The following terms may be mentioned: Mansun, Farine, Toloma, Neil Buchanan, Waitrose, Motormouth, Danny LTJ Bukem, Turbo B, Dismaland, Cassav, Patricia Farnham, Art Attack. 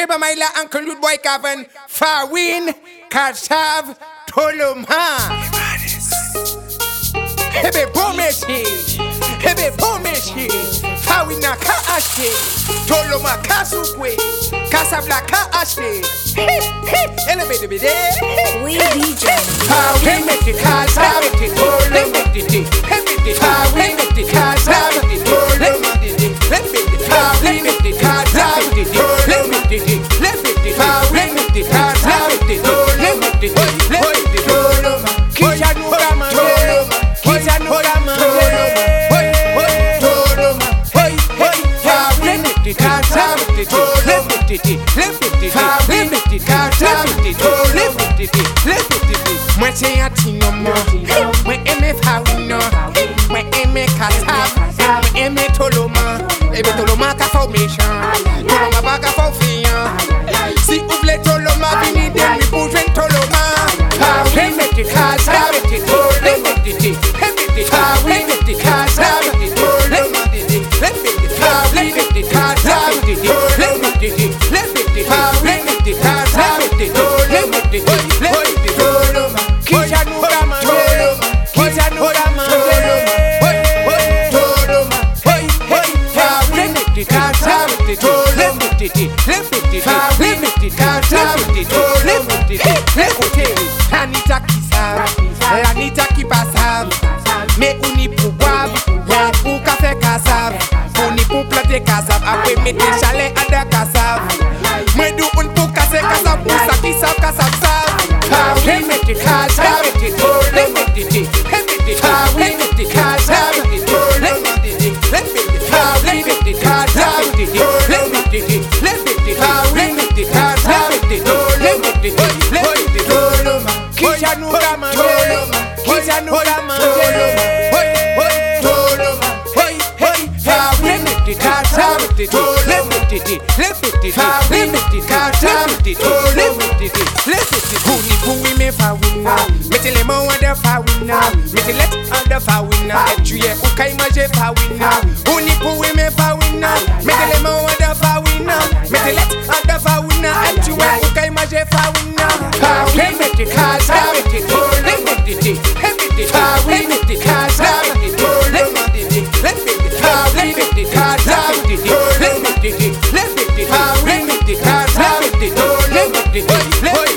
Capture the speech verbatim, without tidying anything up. Sheba Maila and Uncle Boy Cavan, Farine, Cassav, Toloma. Hebe Bomeshi, Hebe Bomeshi, Farina Ka Ashe, Toloma Kasukwe, Cassav La Ka Ashe. Elevate be there. We D J. Farine, Cassav, Toloma, Titi, Hebe Farine, Cassav, Toloma, Titi, Hebe Farine, Cassav, Toloma, Titi, Hebe Farine, Cassav, Toloma, Titi, Hebe Toloma, Kisha Nurama. Moi c'est un tinomo, moi aime Farine, moi aime Cassav, moi aime Toloma, et bien Toloma qu'a fait méchant, Toloma pas qu'a fait fiant. Si vous voulez Toloma, venez de lui pour jouer Toloma. Farine, Cassav, Toloma, Titi, Farine, Cassav, Toloma, Titi, Farine, Cassav, Toloma, Titi, Farine, Cassav, Toloma, Titi. Lanita qui savent, Lanita qui passave, mais on y pour boire, on pour café Cassav, on y pour planter Cassav, après mettre chalet à la Cassav. Mais nous on pour casser Cassav, pour ça qui savent Cassav savent. Farine, Cassav, Toloma, Titi, Farine, Cassav, Toloma, Titi, Farine, Cassav, Toloma, Titi, Farine, Cassav, Toloma, Titi. Let me